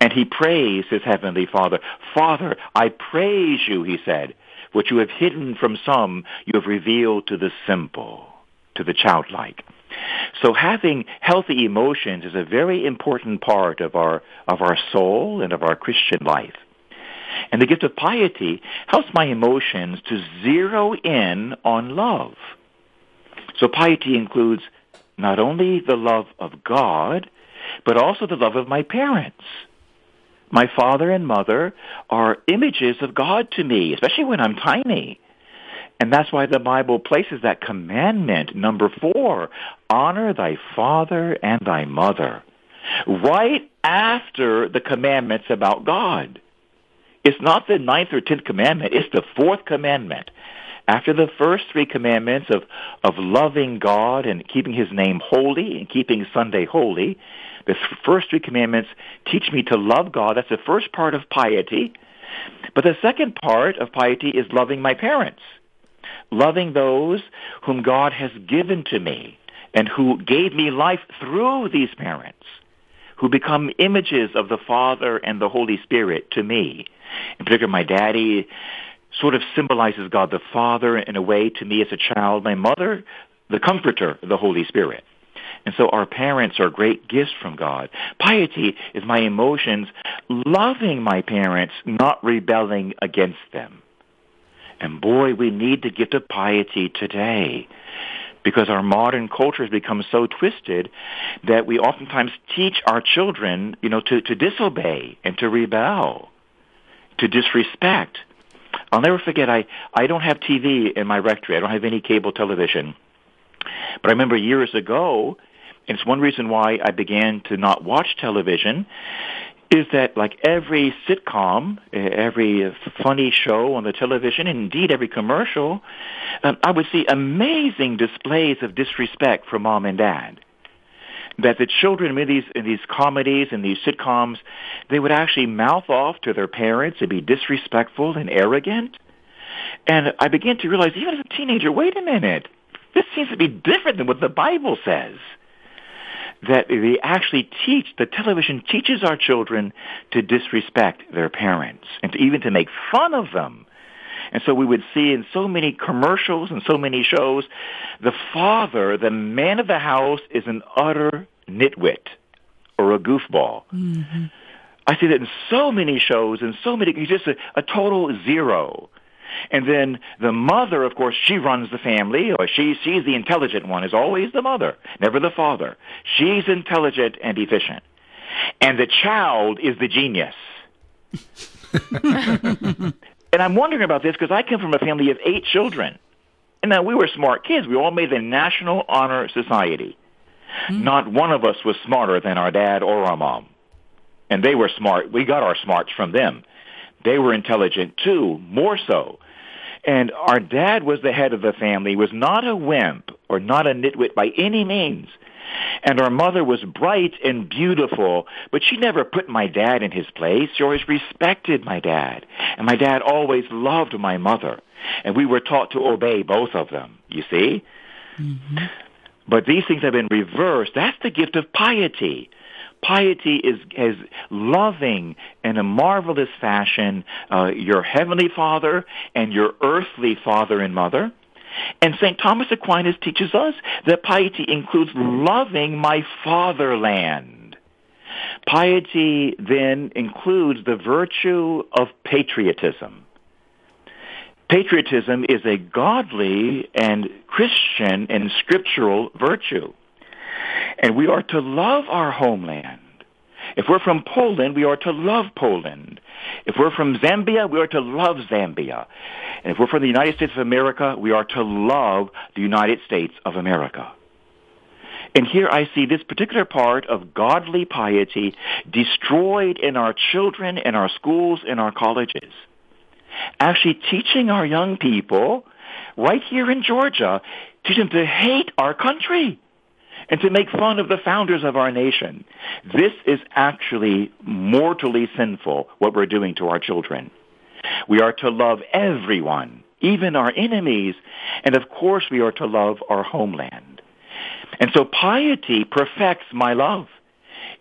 And he praised his heavenly Father. "Father, I praise you," he said. "What you have hidden from some, you have revealed to the simple, to the childlike." So having healthy emotions is a very important part of our soul and of our Christian life. And the gift of piety helps my emotions to zero in on love. So piety includes not only the love of God, but also the love of my parents. My father and mother are images of God to me, especially when I'm tiny. And that's why the Bible places that commandment, number 4, honor thy father and thy mother, right after the commandments about God. It's not the 9th or 10th commandment. It's the 4th commandment. After the first three commandments of loving God and keeping His name holy and keeping Sunday holy, the first three commandments teach me to love God. That's the first part of piety. But the second part of piety is loving my parents, loving those whom God has given to me and who gave me life through these parents, who become images of the Father and the Holy Spirit to me. In particular, my daddy sort of symbolizes God the Father in a way to me as a child. My mother, the Comforter, the Holy Spirit. And so our parents are great gifts from God. Piety is my emotions loving my parents, not rebelling against them. And boy, we need the gift of piety today, because our modern culture has become so twisted that we oftentimes teach our children, to disobey and to rebel, to disrespect. I'll never forget, I don't have TV in my rectory. I don't have any cable television. But I remember years ago, and it's one reason why I began to not watch television, is that like every sitcom, every funny show on the television, and indeed every commercial, I would see amazing displays of disrespect for mom and dad. That the children in these comedies and these sitcoms, they would actually mouth off to their parents and be disrespectful and arrogant. And I began to realize, even as a teenager, wait a minute, this seems to be different than what the Bible says. That they actually teach, the television teaches our children to disrespect their parents and even to make fun of them. And so we would see in so many commercials and so many shows, the father, the man of the house, is an utter nitwit or a goofball. Mm-hmm. I see that in so many shows and so many, he's just a total zero. And then the mother, of course, she runs the family, or she's the intelligent one, is always the mother, never the father. She's intelligent and efficient. And the child is the genius. And I'm wondering about this because I come from a family of 8 children. And now we were smart kids. We all made the National Honor Society. Mm-hmm. Not one of us was smarter than our dad or our mom. And they were smart. We got our smarts from them. They were intelligent too, more so. And our dad was the head of the family, was not a wimp or not a nitwit by any means. And our mother was bright and beautiful, but she never put my dad in his place. She always respected my dad. And my dad always loved my mother. And we were taught to obey both of them, you see? Mm-hmm. But these things have been reversed. That's the gift of piety. Piety is loving in a marvelous fashion your heavenly father and your earthly father and mother. And St. Thomas Aquinas teaches us that piety includes loving my fatherland. Piety then includes the virtue of patriotism. Patriotism is a godly and Christian and scriptural virtue. And we are to love our homeland. If we're from Poland, we are to love Poland. If we're from Zambia, we are to love Zambia. And if we're from the United States of America, we are to love the United States of America. And here I see this particular part of godly piety destroyed in our children, in our schools, in our colleges. Actually teaching our young people, right here in Georgia, teach them to hate our country and to make fun of the founders of our nation. This is actually mortally sinful, what we're doing to our children. We are to love everyone, even our enemies, and of course we are to love our homeland. And so piety perfects my love.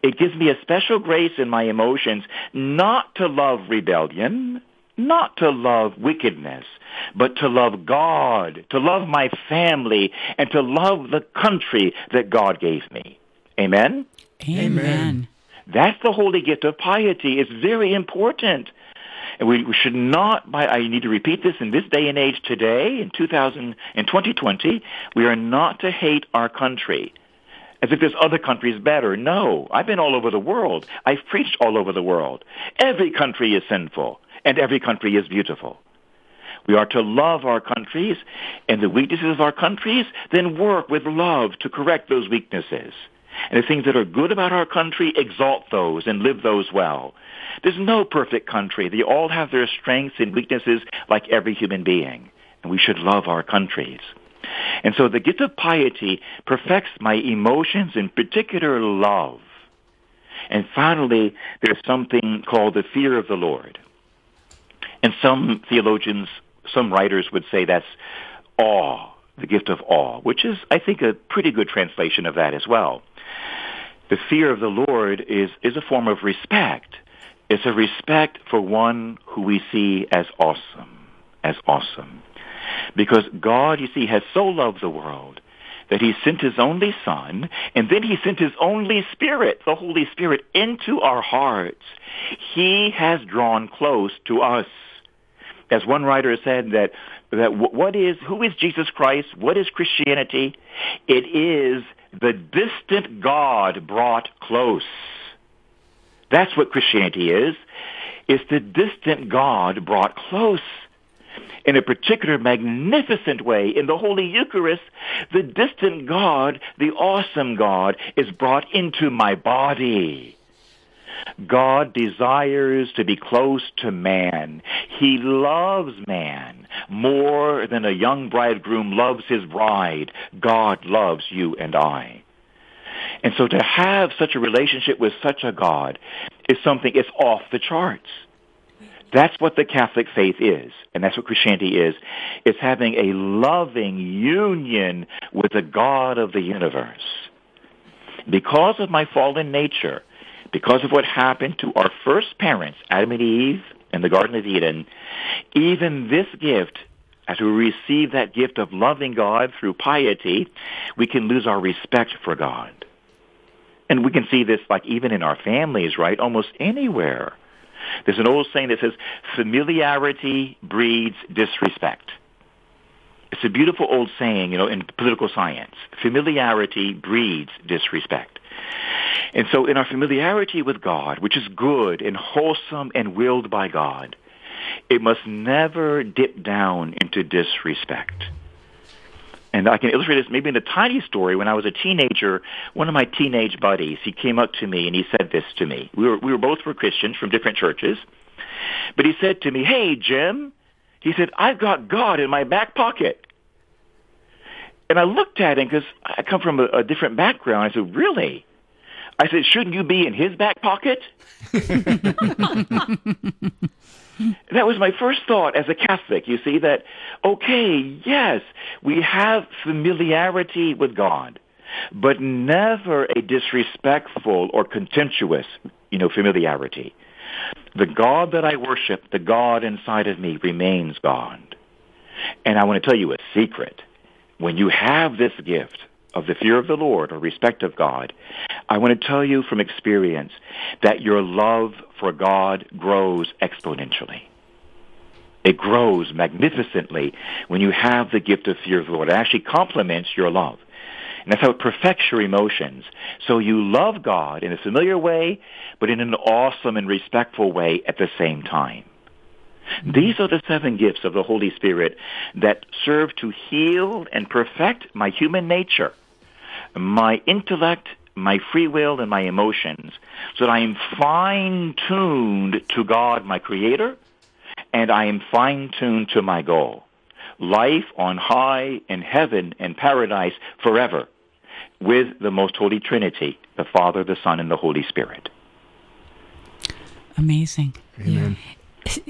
It gives me a special grace in my emotions not to love rebellion, not to love wickedness, but to love God, to love my family, and to love the country that God gave me. Amen? Amen. That's the holy gift of piety. It's very important. And we should not, I need to repeat this, in this day and age today, in 2020, we are not to hate our country as if this other country is better. No, I've been all over the world. I've preached all over the world. Every country is sinful. And every country is beautiful. We are to love our countries and the weaknesses of our countries, then work with love to correct those weaknesses. And the things that are good about our country, exalt those and live those well. There's no perfect country. They all have their strengths and weaknesses like every human being. and we should love our countries. And so the gift of piety perfects my emotions, in particular love. And finally, there's something called the fear of the Lord. And some theologians, some writers would say that's awe, the gift of awe, which is, I think, a pretty good translation of that as well. The fear of the Lord is a form of respect. It's a respect for one who we see as awesome, Because God, you see, has so loved the world that he sent his only Son, and then he sent his only Spirit, the Holy Spirit, into our hearts. He has drawn close to us. As one writer said, that who is Jesus Christ? What is Christianity? It is the distant God brought close. That's what Christianity is. It's the distant God brought close. In a particular magnificent way, in the Holy Eucharist, the distant God, the awesome God, is brought into my body. God desires to be close to man. He loves man more than a young bridegroom loves his bride. God loves you and I. And so to have such a relationship with such a God is something, it's off the charts. That's what the Catholic faith is, and that's what Christianity is. It's having a loving union with the God of the universe. Because of my fallen nature, because of what happened to our first parents, Adam and Eve, in the Garden of Eden, even this gift, as we receive that gift of loving God through piety, we can lose our respect for God. And we can see this, like, even in our families, right? Almost anywhere. There's an old saying that says, familiarity breeds disrespect. It's a beautiful old saying, you know, in political science. Familiarity breeds disrespect. And so in our familiarity with God, which is good and wholesome and willed by God, it must never dip down into disrespect. And I can illustrate this maybe in a tiny story. When I was a teenager, one of my teenage buddies, he came up to me and he said this to me. We were both were Christians from different churches. But he said to me, "Hey, Jim," he said, "I've got God in my back pocket." And I looked at him because I come from a different background. I said, "Really?" I said, "Shouldn't you be in his back pocket?" That was my first thought as a Catholic, you see, that, okay, yes, we have familiarity with God, but never a disrespectful or contemptuous, familiarity. The God that I worship, the God inside of me, remains God. And I want to tell you a secret. When you have this gift of the fear of the Lord or respect of God, I want to tell you from experience that your love for God grows exponentially. It grows magnificently when you have the gift of fear of the Lord. It actually complements your love. And that's how it perfects your emotions. So you love God in a familiar way, but in an awesome and respectful way at the same time. These are the 7 gifts of the Holy Spirit that serve to heal and perfect my human nature, my intellect, my free will, and my emotions, so that I am fine-tuned to God, my Creator, and I am fine-tuned to my goal. Life on high in heaven and paradise forever with the Most Holy Trinity, the Father, the Son, and the Holy Spirit. Amazing. Amen. Yeah.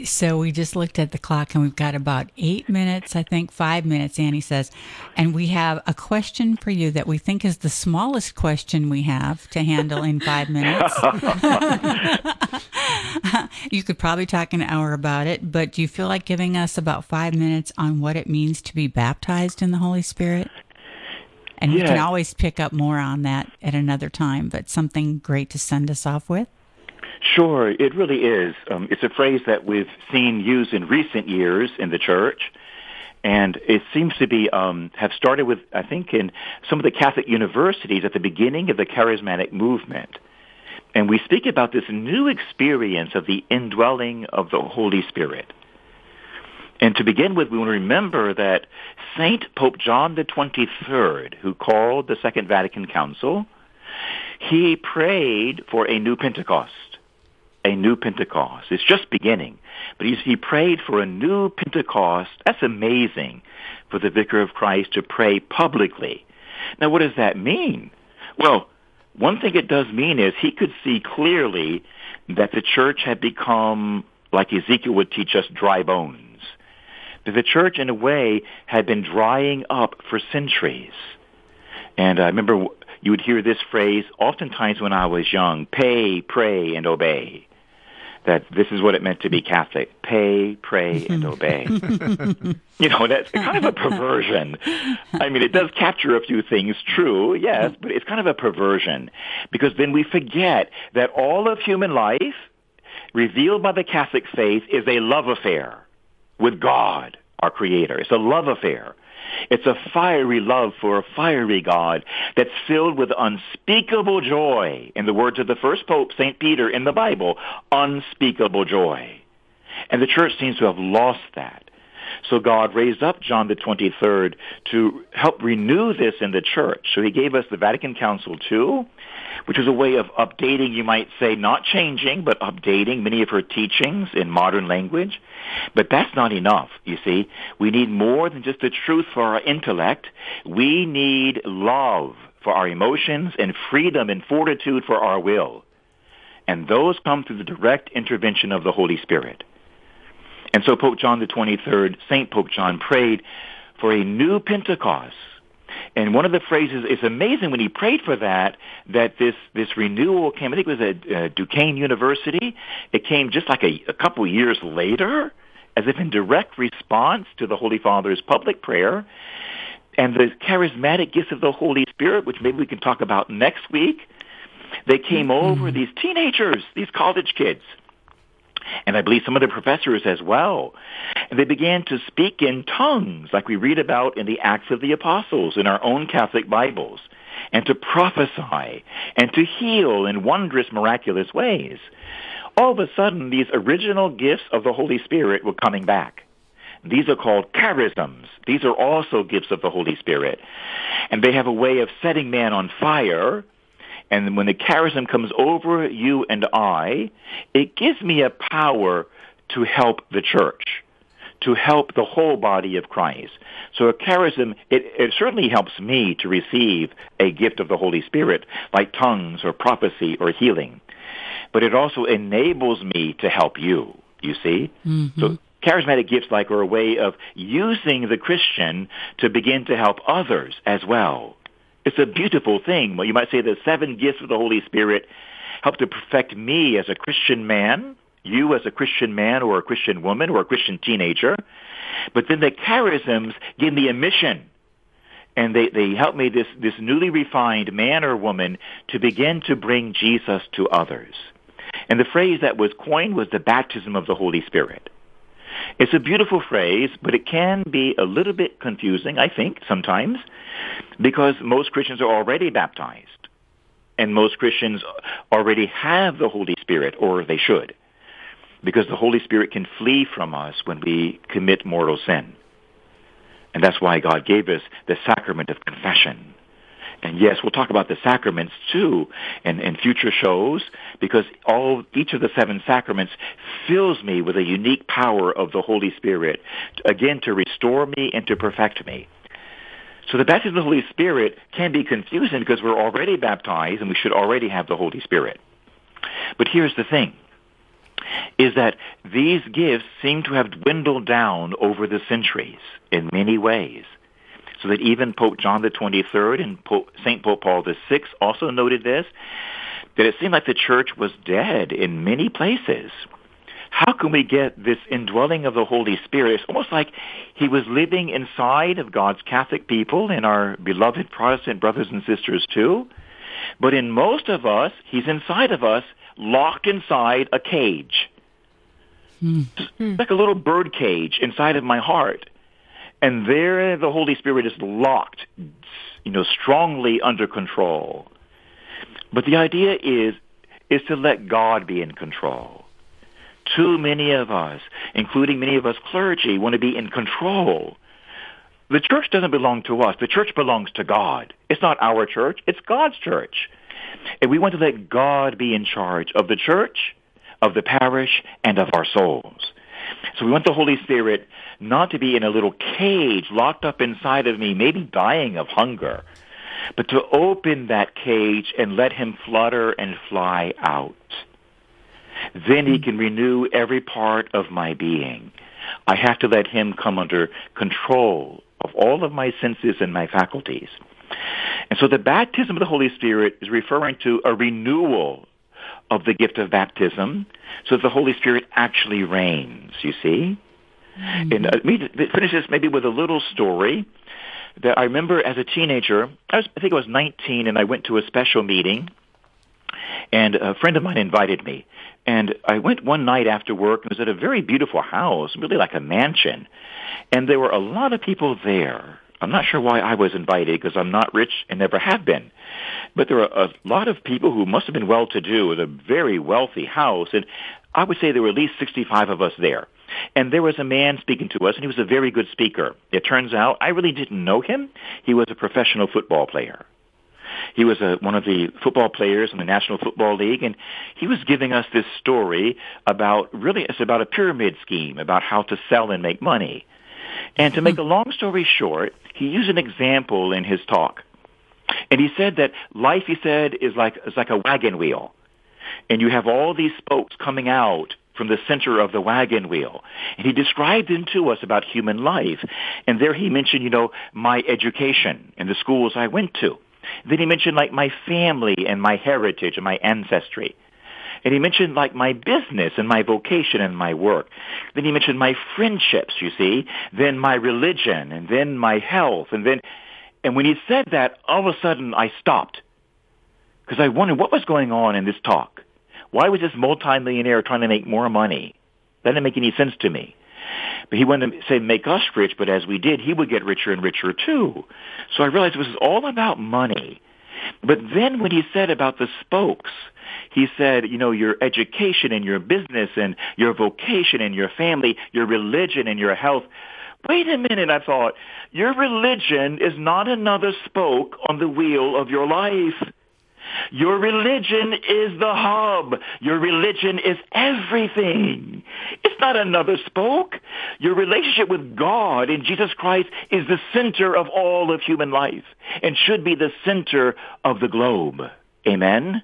So we just looked at the clock, and we've got about 8 minutes, I think 5 minutes, Annie says. And we have a question for you that we think is the smallest question we have to handle in 5 minutes. You could probably talk an hour about it, but do you feel like giving us about 5 minutes on what it means to be baptized in the Holy Spirit? And yeah, we can always pick up more on that at another time, but something great to send us off with. Sure, it really is. It's a phrase that we've seen used in recent years in the church, and it seems to be have started with, I think, in some of the Catholic universities at the beginning of the charismatic movement. And we speak about this new experience of the indwelling of the Holy Spirit. And to begin with, we want to remember that Saint Pope John XXIII, who called the Second Vatican Council, he prayed for a new Pentecost. a new Pentecost. It's just beginning. But he prayed for a new Pentecost. That's amazing for the Vicar of Christ to pray publicly. Now, what does that mean? Well, one thing it does mean is he could see clearly that the church had become, like Ezekiel would teach us, dry bones. That the church, in a way, had been drying up for centuries. And I remember you would hear this phrase oftentimes when I was young, pay, pray, and obey. That this is what it meant to be Catholic. Pay, pray, and obey. You know, that's kind of a perversion. I mean, it does capture a few things, true, yes, but it's kind of a perversion. Because then we forget that all of human life, revealed by the Catholic faith, is a love affair with God, our Creator. It's a love affair. It's a fiery love for a fiery God that's filled with unspeakable joy. In the words of the first Pope, St. Peter, in the Bible, unspeakable joy. And the church seems to have lost that. So God raised up John the 23rd to help renew this in the church. So he gave us the Vatican Council II, which was a way of updating, you might say, not changing, but updating many of her teachings in modern language. But that's not enough, you see. We need more than just the truth for our intellect. We need love for our emotions and freedom and fortitude for our will. And those come through the direct intervention of the Holy Spirit. And so Pope John the 23rd, St. Pope John, prayed for a new Pentecost. And one of the phrases, it's amazing when he prayed for that, that this renewal came, I think it was at Duquesne University. It came just like a couple years later, as if in direct response to the Holy Father's public prayer. And the charismatic gifts of the Holy Spirit, which maybe we can talk about next week, they came over, these teenagers, these college kids. And I believe some of the professors as well. And they began to speak in tongues, like we read about in the Acts of the Apostles in our own Catholic Bibles, and to prophesy and to heal in wondrous, miraculous ways. All of a sudden, these original gifts of the Holy Spirit were coming back. These are called charisms. These are also gifts of the Holy Spirit. And they have a way of setting man on fire. And when the charism comes over you and I, it gives me a power to help the church, to help the whole body of Christ. So a charism, it certainly helps me to receive a gift of the Holy Spirit, like tongues or prophecy or healing. But it also enables me to help you, you see? Mm-hmm. So charismatic gifts like are a way of using the Christian to begin to help others as well. It's a beautiful thing. Well, you might say the seven gifts of the Holy Spirit help to perfect me as a Christian man, you as a Christian man or a Christian woman or a Christian teenager. But then the charisms give me a mission, and they help me, this newly refined man or woman, to begin to bring Jesus to others. And the phrase that was coined was the baptism of the Holy Spirit. It's a beautiful phrase, but it can be a little bit confusing, I think, sometimes, because most Christians are already baptized, and most Christians already have the Holy Spirit, or they should, because the Holy Spirit can flee from us when we commit mortal sin. And that's why God gave us the sacrament of confession. And yes, we'll talk about the sacraments, too, in future shows, because each of the seven sacraments fills me with a unique power of the Holy Spirit, again, to restore me and to perfect me. So the baptism of the Holy Spirit can be confusing because we're already baptized and we should already have the Holy Spirit. But here's the thing, is that these gifts seem to have dwindled down over the centuries in many ways. So that even Pope John the 23rd and St. Pope Paul VI also noted this, that it seemed like the church was dead in many places. How can we get this indwelling of the Holy Spirit? It's almost like he was living inside of God's Catholic people and our beloved Protestant brothers and sisters too. But in most of us, he's inside of us, locked inside a cage. Like a little bird cage inside of my heart. And there the Holy Spirit is locked, you know, strongly under control. But the idea is to let God be in control. Too many of us, including many of us clergy, want to be in control. The church doesn't belong to us. The church belongs to God. It's not our church. It's God's church. And we want to let God be in charge of the church, of the parish, and of our souls. So we want the Holy Spirit not to be in a little cage locked up inside of me, maybe dying of hunger, but to open that cage and let him flutter and fly out. Then he can renew every part of my being. I have to let him come under control of all of my senses and my faculties. And so the baptism of the Holy Spirit is referring to a renewal of the gift of baptism so that the Holy Spirit actually reigns, you see? Mm-hmm. And let me finish this maybe with a little story that I remember as a teenager. I think I was 19, and I went to a special meeting, and a friend of mine invited me. And I went one night after work, and was at a very beautiful house, really like a mansion. And there were a lot of people there. I'm not sure why I was invited, because I'm not rich and never have been. But there were a lot of people who must have been well-to-do with a very wealthy house, and I would say there were at least 65 of us there. And there was a man speaking to us, and he was a very good speaker. It turns out I really didn't know him. He was a professional football player. He was one of the football players in the National Football League, and he was giving us this story about, really, it's about a pyramid scheme, about how to sell and make money. And to make a long story short, he used an example in his talk. And he said that life, he said, is like a wagon wheel. And you have all these spokes coming out from the center of the wagon wheel. And he described them to us about human life. And there he mentioned, my education and the schools I went to. Then he mentioned, my family and my heritage and my ancestry. And he mentioned, my business and my vocation and my work. Then he mentioned my friendships, you see, then my religion, and then my health. And when he said that, all of a sudden I stopped, because I wondered what was going on in this talk. Why was this multimillionaire trying to make more money? That didn't make any sense to me. But he wanted to say, make us rich, but as we did, he would get richer and richer too. So I realized it was all about money. But then when he said about the spokes, he said, your education and your business and your vocation and your family, your religion and your health. Wait a minute, I thought, your religion is not another spoke on the wheel of your life. Your religion is the hub. Your religion is everything. It's not another spoke. Your relationship with God in Jesus Christ is the center of all of human life and should be the center of the globe. Amen?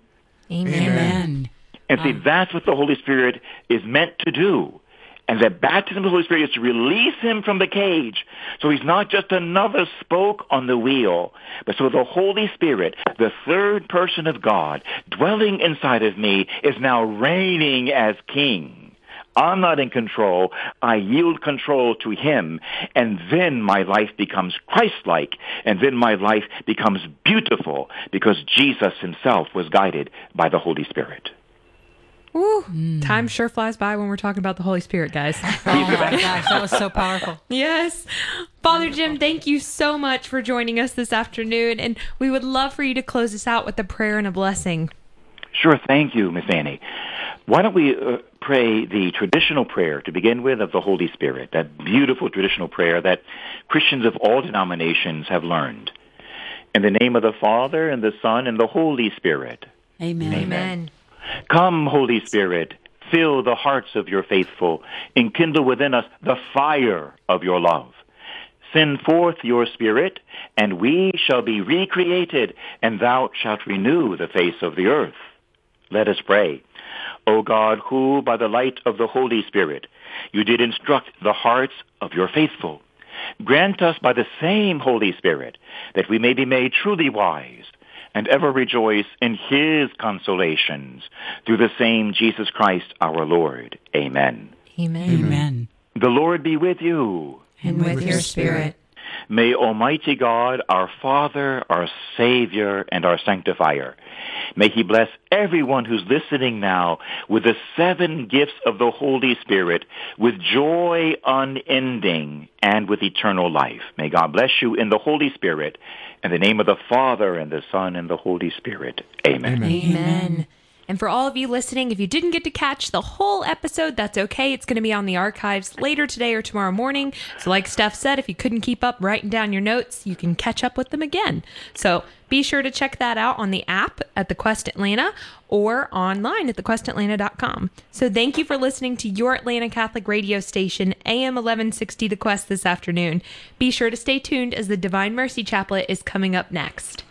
Amen. And see, that's what the Holy Spirit is meant to do. And the baptism of the Holy Spirit is to release him from the cage. So he's not just another spoke on the wheel, but so the Holy Spirit, the third person of God, dwelling inside of me, is now reigning as king. I'm not in control. I yield control to him. And then my life becomes Christ-like. And then my life becomes beautiful, because Jesus himself was guided by the Holy Spirit. Ooh, time sure flies by when we're talking about the Holy Spirit, guys. Oh my gosh, that was so powerful. Yes. Father Jim, thank you so much for joining us this afternoon, and we would love for you to close us out with a prayer and a blessing. Sure, thank you, Miss Annie. Why don't we pray the traditional prayer to begin with of the Holy Spirit, that beautiful traditional prayer that Christians of all denominations have learned. In the name of the Father, and the Son, and the Holy Spirit. Amen. Amen. Come, Holy Spirit, fill the hearts of your faithful, enkindle within us the fire of your love. Send forth your Spirit, and we shall be recreated, and thou shalt renew the face of the earth. Let us pray. O God, who by the light of the Holy Spirit you did instruct the hearts of your faithful, grant us by the same Holy Spirit that we may be made truly wise, and ever rejoice in his consolations, through the same Jesus Christ our Lord. Amen. Amen. Amen. The Lord be with you. And with your spirit. May Almighty God, our Father, our Savior, and our Sanctifier, may he bless everyone who's listening now with the 7 gifts of the Holy Spirit, with joy unending and with eternal life. May God bless you in the Holy Spirit. In the name of the Father, and the Son, and the Holy Spirit. Amen. Amen. Amen. And for all of you listening, if you didn't get to catch the whole episode, that's okay. It's going to be on the archives later today or tomorrow morning. So like Steph said, if you couldn't keep up writing down your notes, you can catch up with them again. So be sure to check that out on the app at The Quest Atlanta or online at thequestatlanta.com. So thank you for listening to your Atlanta Catholic radio station, AM 1160 The Quest this afternoon. Be sure to stay tuned as the Divine Mercy Chaplet is coming up next.